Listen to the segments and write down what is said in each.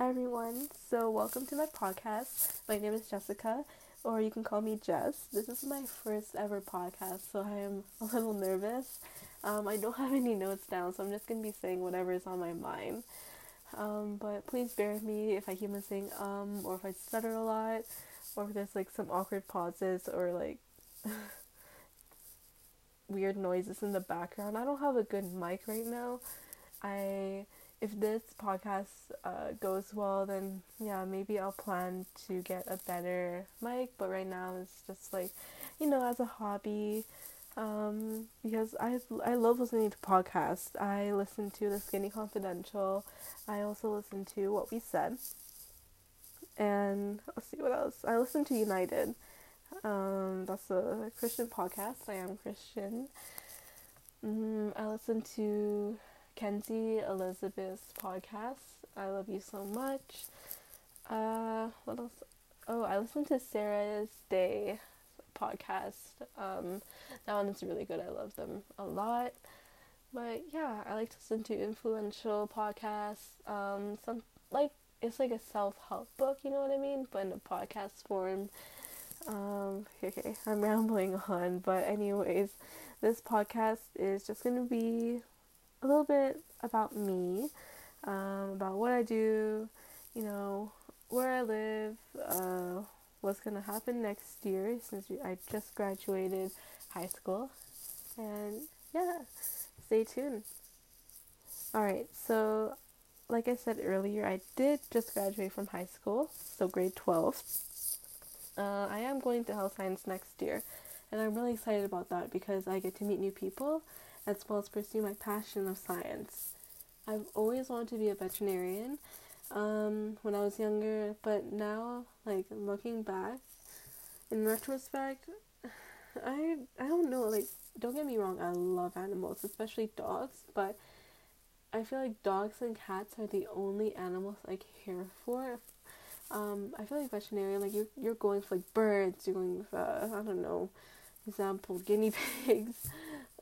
Hi everyone, so welcome to my podcast. My name is Jessica, or you can call me Jess. This is my first ever podcast, so I am a little nervous. I don't have any notes down, so I'm just going to be saying whatever is on my mind. But please bear with me if I keep on saying or if I stutter a lot, or if there's like some awkward pauses or like weird noises in the background. I don't have a good mic right now. If this podcast goes well, then yeah, maybe I'll plan to get a better mic, but right now it's just like, you know, as a hobby, because I love listening to podcasts. I listen to The Skinny Confidential. I also listen to What We Said, and let's see what else. I listen to United. That's a Christian podcast. I am Christian. I listen to Kenzie Elizabeth's podcast. I love you so much. What else? Oh, I listen to Sarah's Day podcast. That one is really good. I love them a lot. But yeah, I like to listen to influential podcasts. Some like it's like a self-help book. You know what I mean? But in a podcast form. Okay, I'm rambling on. But anyways, this podcast is just gonna be a little bit about me, about what I do, you know, where I live, what's gonna happen next year since I just graduated high school, and yeah, stay tuned. Alright, so like I said earlier, I did just graduate from high school, so grade 12. I am going to health science next year, and I'm really excited about that because I get to meet new people, as well as pursue my passion of science. I've always wanted to be a veterinarian when I was younger, but now, like, looking back, in retrospect, I don't know, like, don't get me wrong, I love animals, especially dogs, but I feel like dogs and cats are the only animals I care for. I feel like veterinarian, like, you're going for, like, birds, you're going with, I don't know, example, guinea pigs,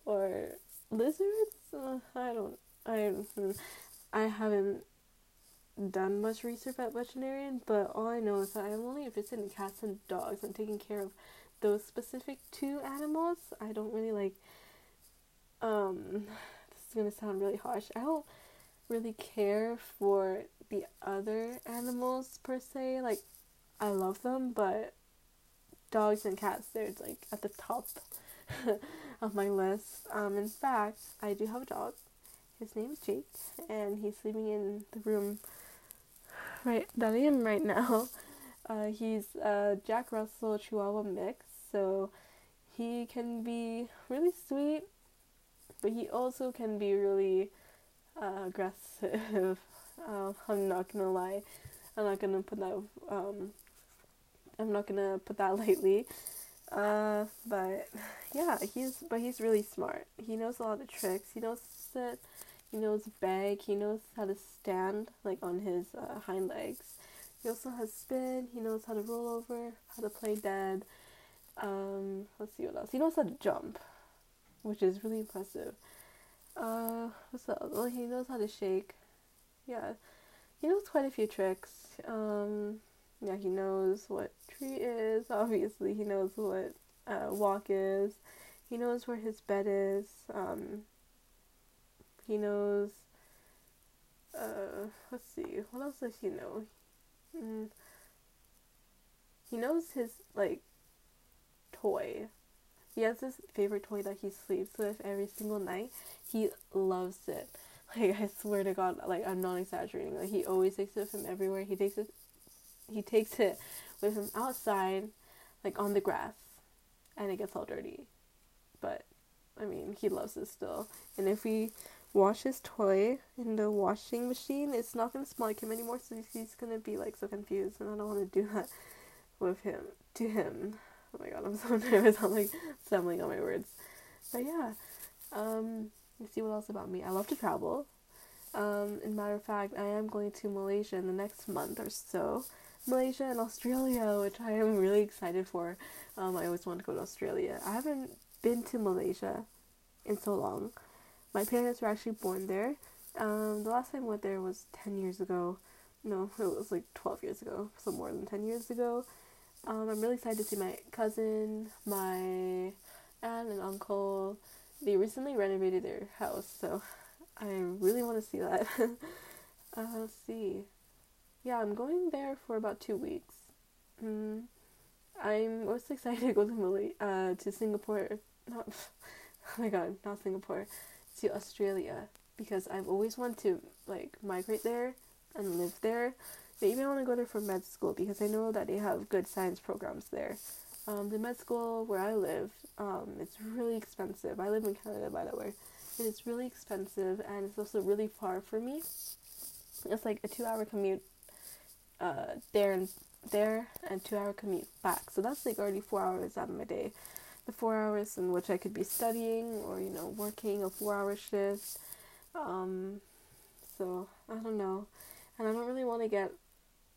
or lizards? I haven't done much research at veterinarian, but all I know is that I'm only interested in cats and dogs and taking care of those specific two animals. I don't really like, this is gonna sound really harsh, I don't really care for the other animals per se. Like, I love them, but dogs and cats, they're like at the top of my list. In fact, I do have a dog. His name is Jake, and he's sleeping in the room that I am right now. He's a Jack Russell Chihuahua mix, so he can be really sweet, but he also can be really aggressive. I'm not gonna lie. I'm not gonna put that lightly. But yeah, he's really smart. He knows a lot of tricks. He knows to sit, he knows beg, he knows how to stand, like, on his hind legs. He also has spin, he knows how to roll over, how to play dead. Let's see what else. He knows how to jump, which is really impressive. What's up? Well, he knows how to shake. Yeah, he knows quite a few tricks. Yeah, he knows what tree is, obviously. He knows what walk is. He knows where his bed is. He knows, let's see, what else does he know? He knows his, like, toy. He has his favorite toy that he sleeps with every single night. He loves it. Like, I swear to God, like, I'm not exaggerating. Like, he always takes it from everywhere. He takes it with him outside, like, on the grass, and it gets all dirty. But, I mean, he loves it still. And if we wash his toy in the washing machine, it's not going to smell like him anymore, so he's going to be, like, so confused, and I don't want to do that with him, to him. Oh my God, I'm so nervous. I'm, like, stumbling on my words. But, yeah. Let's see what else about me. I love to travel. In matter of fact, I am going to Malaysia in the next month or so. Malaysia and Australia, which I am really excited for. I always want to go to Australia. I haven't been to Malaysia in so long. My parents were actually born there. The last time I went there was 10 years ago, no, it was like 12 years ago, so more than 10 years ago. I'm really excited to see my cousin, my aunt and uncle. They recently renovated their house, so I really want to see that. Let's see. Yeah, I'm going there for about 2 weeks. I'm most excited to go to Singapore. To Australia, because I've always wanted to like migrate there and live there. Maybe I want to go there for med school because I know that they have good science programs there. The med school where I live, it's really expensive. I live in Canada, by the way. It is really expensive, and it's also really far for me. It's like a 2-hour commute there and 2-hour commute back. So that's like already 4 hours out of my day. The 4 hours in which I could be studying or, you know, working a 4-hour shift. So I don't know. And I don't really want to get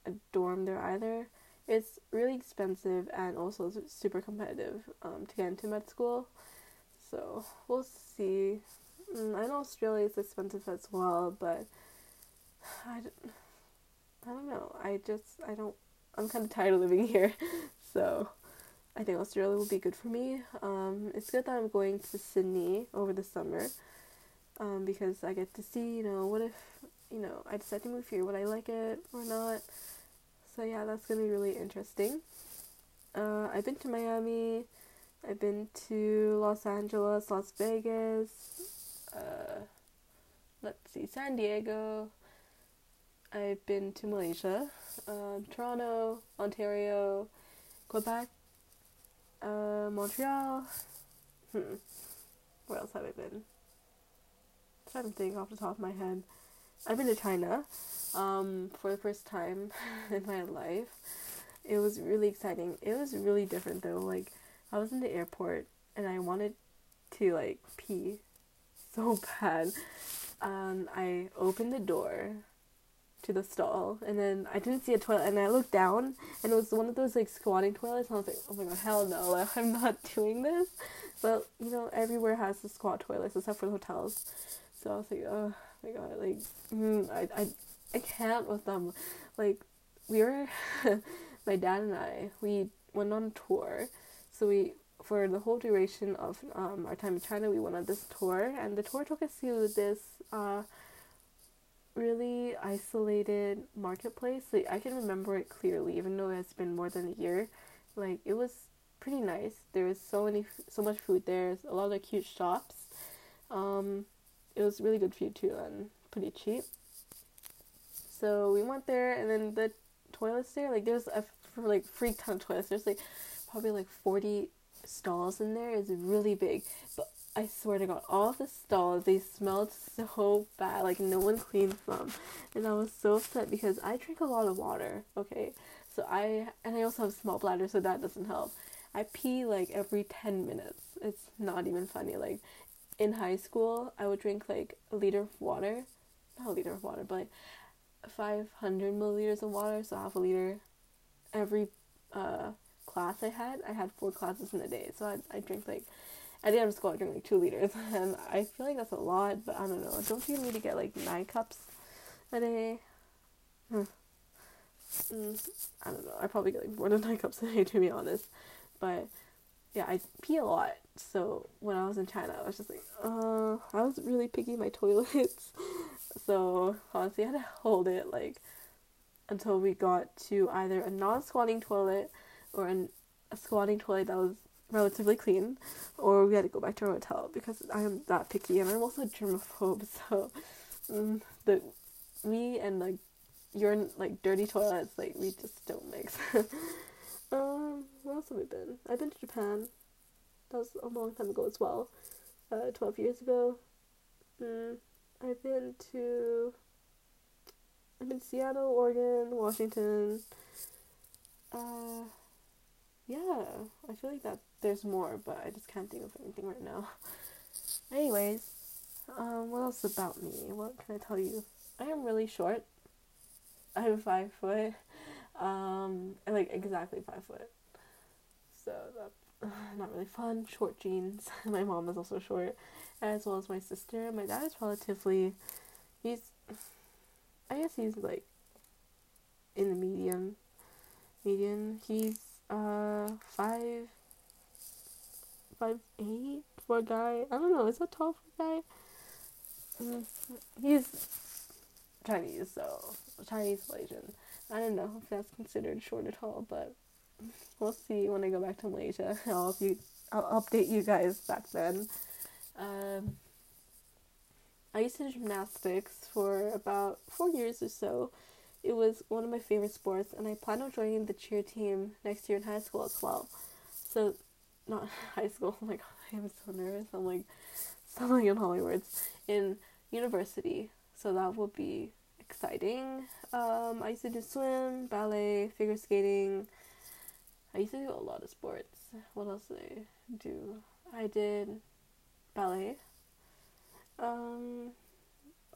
a dorm there either. It's really expensive and also super competitive to get into med school. So we'll see. I know Australia is expensive as well, but I don't know. I'm kind of tired of living here. So I think Australia will be good for me. It's good that I'm going to Sydney over the summer, because I get to see, you know, what if, you know, I decide to move here, would I like it or not? So yeah, that's going to be really interesting. I've been to Miami, I've been to Los Angeles, Las Vegas, San Diego, I've been to Malaysia, Toronto, Ontario, Quebec, Montreal. Where else have I been? I'm trying to think off the top of my head. I've been to China for the first time in my life. It was really exciting. It was really different though. Like, I was in the airport and I wanted to like pee so bad. I opened the door to the stall, and then I didn't see a toilet, and I looked down, and it was one of those, like, squatting toilets, and I was like, oh my god, hell no, like, I'm not doing this, but, you know, everywhere has the squat toilets, except for the hotels, so I was like, oh my god, like, I can't with them, like, we were, my dad and I, we went on a tour, so we, for the whole duration of, our time in China, we went on this tour, and the tour took us to this, really isolated marketplace. Like, I can remember it clearly, even though it's been more than a year. Like, it was pretty nice. There was so much food there, a lot of cute shops. It was really good food too, and pretty cheap. So we went there, and then the toilets there, like, there's a freak ton of toilets. There's like probably like 40 stalls in there. It's really big, but I swear to God, all the stalls, they smelled so bad, like, no one cleans them, and I was so upset, because I drink a lot of water, okay, so I also have a small bladder, so that doesn't help. I pee, like, every 10 minutes, it's not even funny. Like, in high school, I would drink, like, like, 500 milliliters of water, so half a liter, every, class I had 4 classes in a day, so I drink, like, at the end of school, I drink, like, 2 liters, and I feel like that's a lot, but I don't know, don't you need to get, like, 9 cups a day? I don't know, I probably get, like, more than 9 cups a day, to be honest, but, yeah, I pee a lot, so when I was in China, I was just like, I was really picking my toilets, so, honestly, I had to hold it, like, until we got to either a non-squatting toilet, or a squatting toilet that was relatively clean, or we had to go back to our hotel, because I am that picky, and I'm also a germaphobe, so, me and, like, urine, like, dirty toilets, like, we just don't mix. Where else have I been? I've been to Japan, that was a long time ago as well, 12 years ago. I've been to Seattle, Oregon, Washington, yeah, I feel like that there's more, but I just can't think of anything right now. Anyways, what else about me? What can I tell you? I am really short. I'm 5 foot. Like, exactly 5 foot. So that's not really fun. Short jeans. My mom is also short, as well as my sister. My dad is relatively, I guess he's like in the median. He's 5'8" for a guy. I don't know, is that tall for a guy? He's Chinese, so Chinese Malaysian. I don't know if that's considered short at all, but we'll see when I go back to Malaysia. I'll update you guys back then. I used to do gymnastics for about 4 years or so. It was one of my favorite sports, and I plan on joining the cheer team next year in high school as well. So, not high school, oh my god, I am so nervous. I'm like stumbling on all my words. In university, so that will be exciting. I used to do swim, ballet, figure skating. I used to do a lot of sports. What else did I do? I did ballet.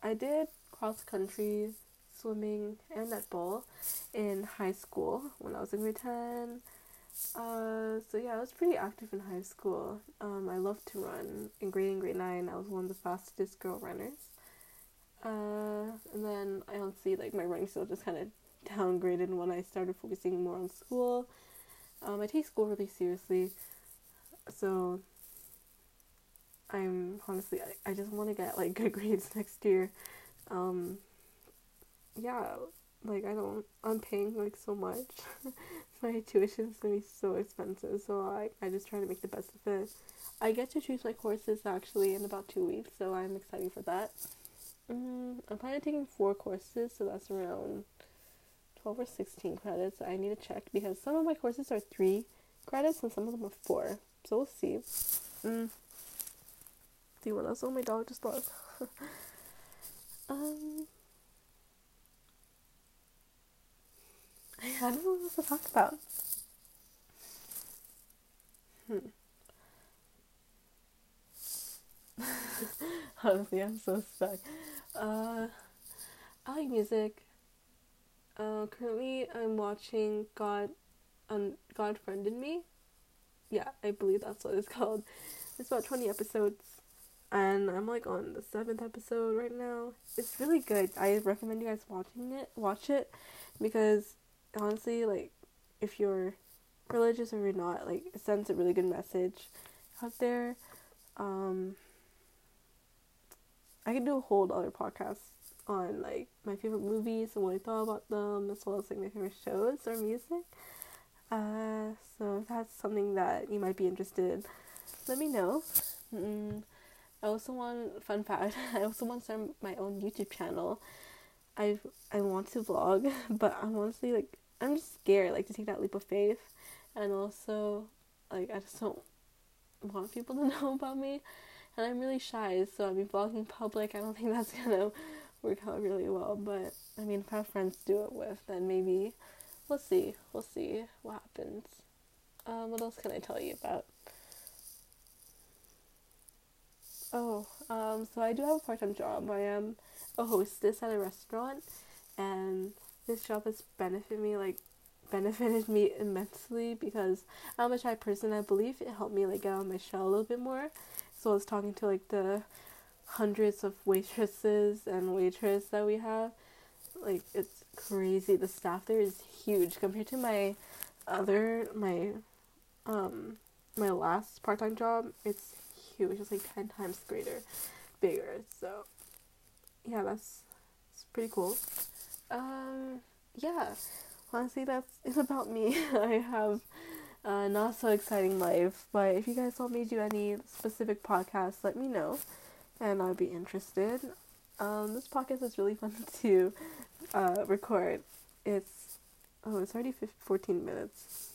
I did cross country, swimming, and netball in high school when I was in grade 10. So yeah, I was pretty active in high school. I loved to run. In grade 9, I was one of the fastest girl runners. And then I honestly, like, my running skill just kind of downgraded when I started focusing more on school. I take school really seriously, so I'm honestly, I just want to get, like, good grades next year. Yeah, like, I'm paying, like, so much. My tuition's gonna be so expensive, so I just try to make the best of it. I get to choose my courses, actually, in about 2 weeks, so I'm excited for that. I'm planning on taking 4 courses, so that's around 12 or 16 credits. I need to check, because some of my courses are 3 credits, and some of them are 4, so we'll see. See what else? Oh, my dog just barked. I don't know what else to talk about. Honestly, I'm so stuck. I like music. Currently, I'm watching God Friended Me. Yeah, I believe that's what it's called. It's about 20 episodes, and I'm, like, on the 7th episode right now. It's really good. I recommend you guys watch it, because honestly, like, if you're religious or you're not, like, it sends a really good message out there. I can do a whole other podcast on, like, my favorite movies and what I thought about them, as well as, like, my favorite shows or music. So if that's something that you might be interested in, let me know. I also want to start my own YouTube channel. I want to vlog, but I'm honestly, like, I'm just scared, like, to take that leap of faith, and also, like, I just don't want people to know about me, and I'm really shy, so I mean, vlogging in public, I don't think that's gonna work out really well, but, I mean, if I have friends to do it with, then maybe, we'll see what happens. What else can I tell you about? So I do have a part-time job. I am a hostess at a restaurant, and this job has benefited me immensely, because I'm a shy person. I believe it helped me, like, get out of my shell a little bit more. So I was talking to, like, the hundreds of waitresses and waitress that we have. Like, it's crazy. The staff there is huge compared to my last part-time job. It's huge. It's, like, 10 times bigger, so, yeah, it's pretty cool. Yeah, honestly, it's about me. I have a not so exciting life, but if you guys want me to do any specific podcasts, let me know, and I'll be interested. This podcast is really fun to record. It's already 14 minutes,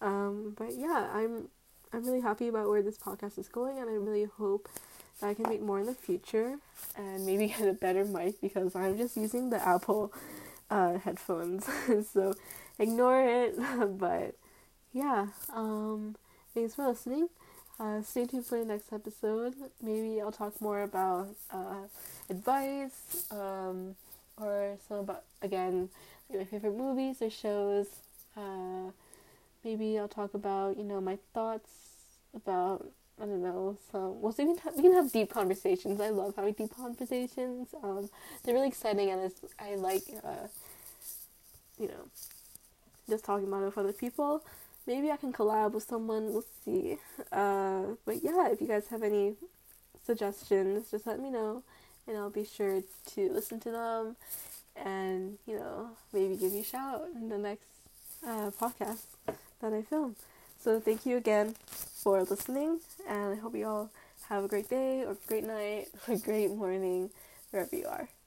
but yeah, I'm really happy about where this podcast is going, and I really hope that I can make more in the future and maybe get a better mic, because I'm just using the Apple headphones, so ignore it. But yeah, thanks for listening. Stay tuned for the next episode. Maybe I'll talk more about advice, or some about, again, my favorite movies or shows. Maybe I'll talk about, my thoughts about, I don't know, so we can have deep conversations. I love having deep conversations. They're really exciting, and I like, just talking about it with other people. Maybe I can collab with someone. We'll see. But yeah, if you guys have any suggestions, just let me know, and I'll be sure to listen to them and, you know, maybe give you a shout in the next podcast that I film. So thank you again for listening, and I hope you all have a great day or a great night or a great morning wherever you are.